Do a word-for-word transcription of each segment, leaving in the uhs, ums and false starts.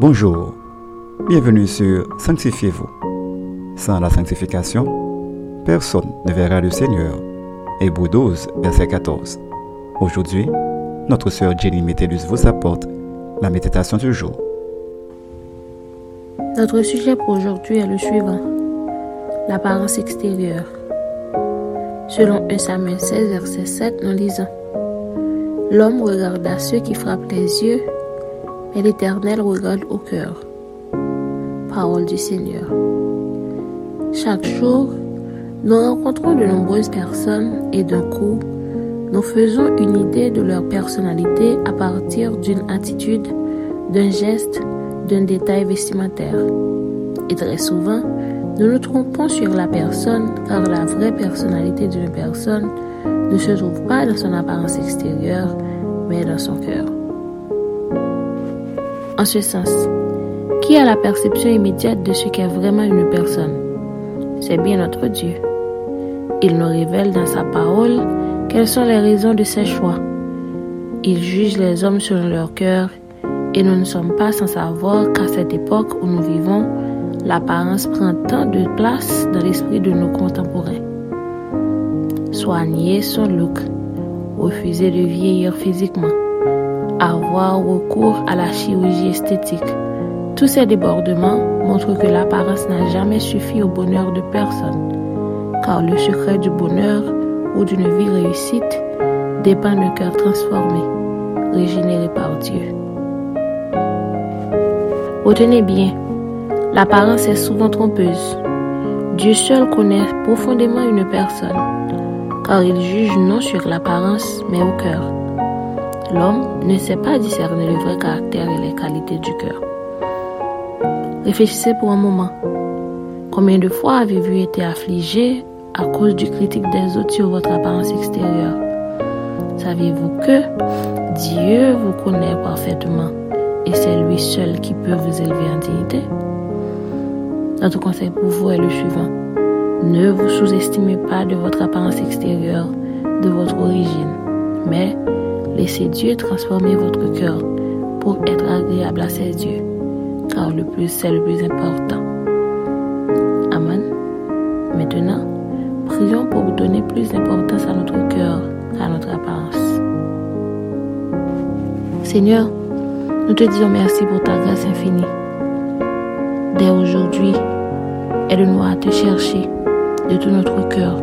Bonjour, bienvenue sur Sanctifiez-vous. Sans la sanctification, personne ne verra le Seigneur. Hébreux douze, verset quatorze. Aujourd'hui, notre sœur Jenny Mételus vous apporte la méditation du jour. Notre sujet pour aujourd'hui est le suivant, l'apparence extérieure. Selon un Samuel seize, verset sept, nous lisons « L'homme regarde à ceux qui frappent les yeux, mais l'Éternel regarde au cœur. » Parole du Seigneur. Chaque jour, nous rencontrons de nombreuses personnes et d'un coup, nous faisons une idée de leur personnalité à partir d'une attitude, d'un geste, d'un détail vestimentaire. Et très souvent, nous nous trompons sur la personne car la vraie personnalité d'une personne ne se trouve pas dans son apparence extérieure, mais dans son cœur. En ce sens, qui a la perception immédiate de ce qu'est vraiment une personne? C'est bien notre Dieu. Il nous révèle dans sa parole quelles sont les raisons de ses choix. Il juge les hommes selon leur cœur. Et nous ne sommes pas sans savoir qu'à cette époque où nous vivons, l'apparence prend tant de place dans l'esprit de nos contemporains. Soigner son look, refuser de vieillir physiquement, avoir recours à la chirurgie esthétique, tous ces débordements montrent que l'apparence n'a jamais suffi au bonheur de personne, car le secret du bonheur ou d'une vie réussite dépend d'un cœur transformé, régénéré par Dieu. Retenez bien, l'apparence est souvent trompeuse. Dieu seul connaît profondément une personne, car il juge non sur l'apparence, mais au cœur. L'homme ne sait pas discerner le vrai caractère et les qualités du cœur. Réfléchissez pour un moment. Combien de fois avez-vous été affligé à cause du critique des autres sur votre apparence extérieure? Savez-vous que Dieu vous connaît parfaitement? Et c'est lui seul qui peut vous élever en dignité. Notre conseil pour vous est le suivant. Ne vous sous-estimez pas de votre apparence extérieure, de votre origine, mais laissez Dieu transformer votre cœur pour être agréable à ses yeux, car le plus, c'est le plus important. Amen. Maintenant, prions pour donner plus d'importance à notre cœur qu'à notre apparence. Seigneur, nous te disons merci pour ta grâce infinie. Dès aujourd'hui, aide-nous à te chercher de tout notre cœur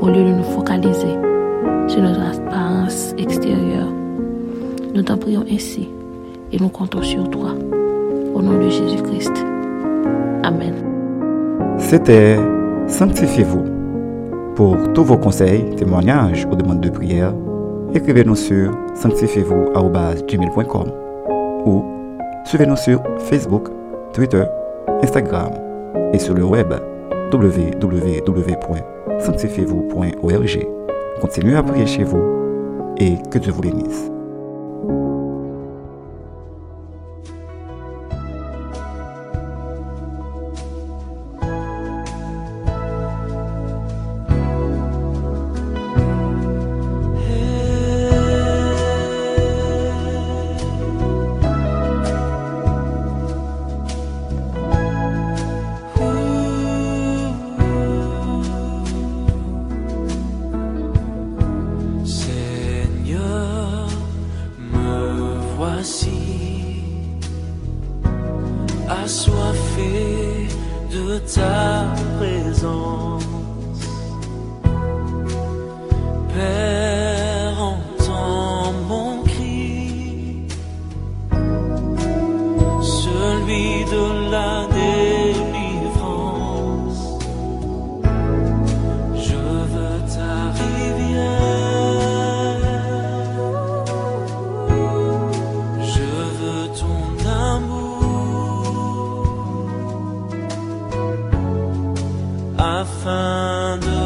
au lieu de nous focaliser sur notre apparence extérieure. Nous t'en prions ainsi et nous comptons sur toi. Au nom de Jésus-Christ. Amen. C'était Sanctifiez-vous. Pour tous vos conseils, témoignages ou demandes de prière, écrivez-nous sur sanctifiez-vous arobase gmail point com. Ou suivez-nous sur Facebook, Twitter, Instagram et sur le web w w w point sanctifiez-vous point org. Continuez à prier chez vous et que Dieu vous bénisse. Assoiffé de ta présence, Père, entends mon cri, celui de la délivrance. Je veux ta rivière, je veux ton amour. Afin de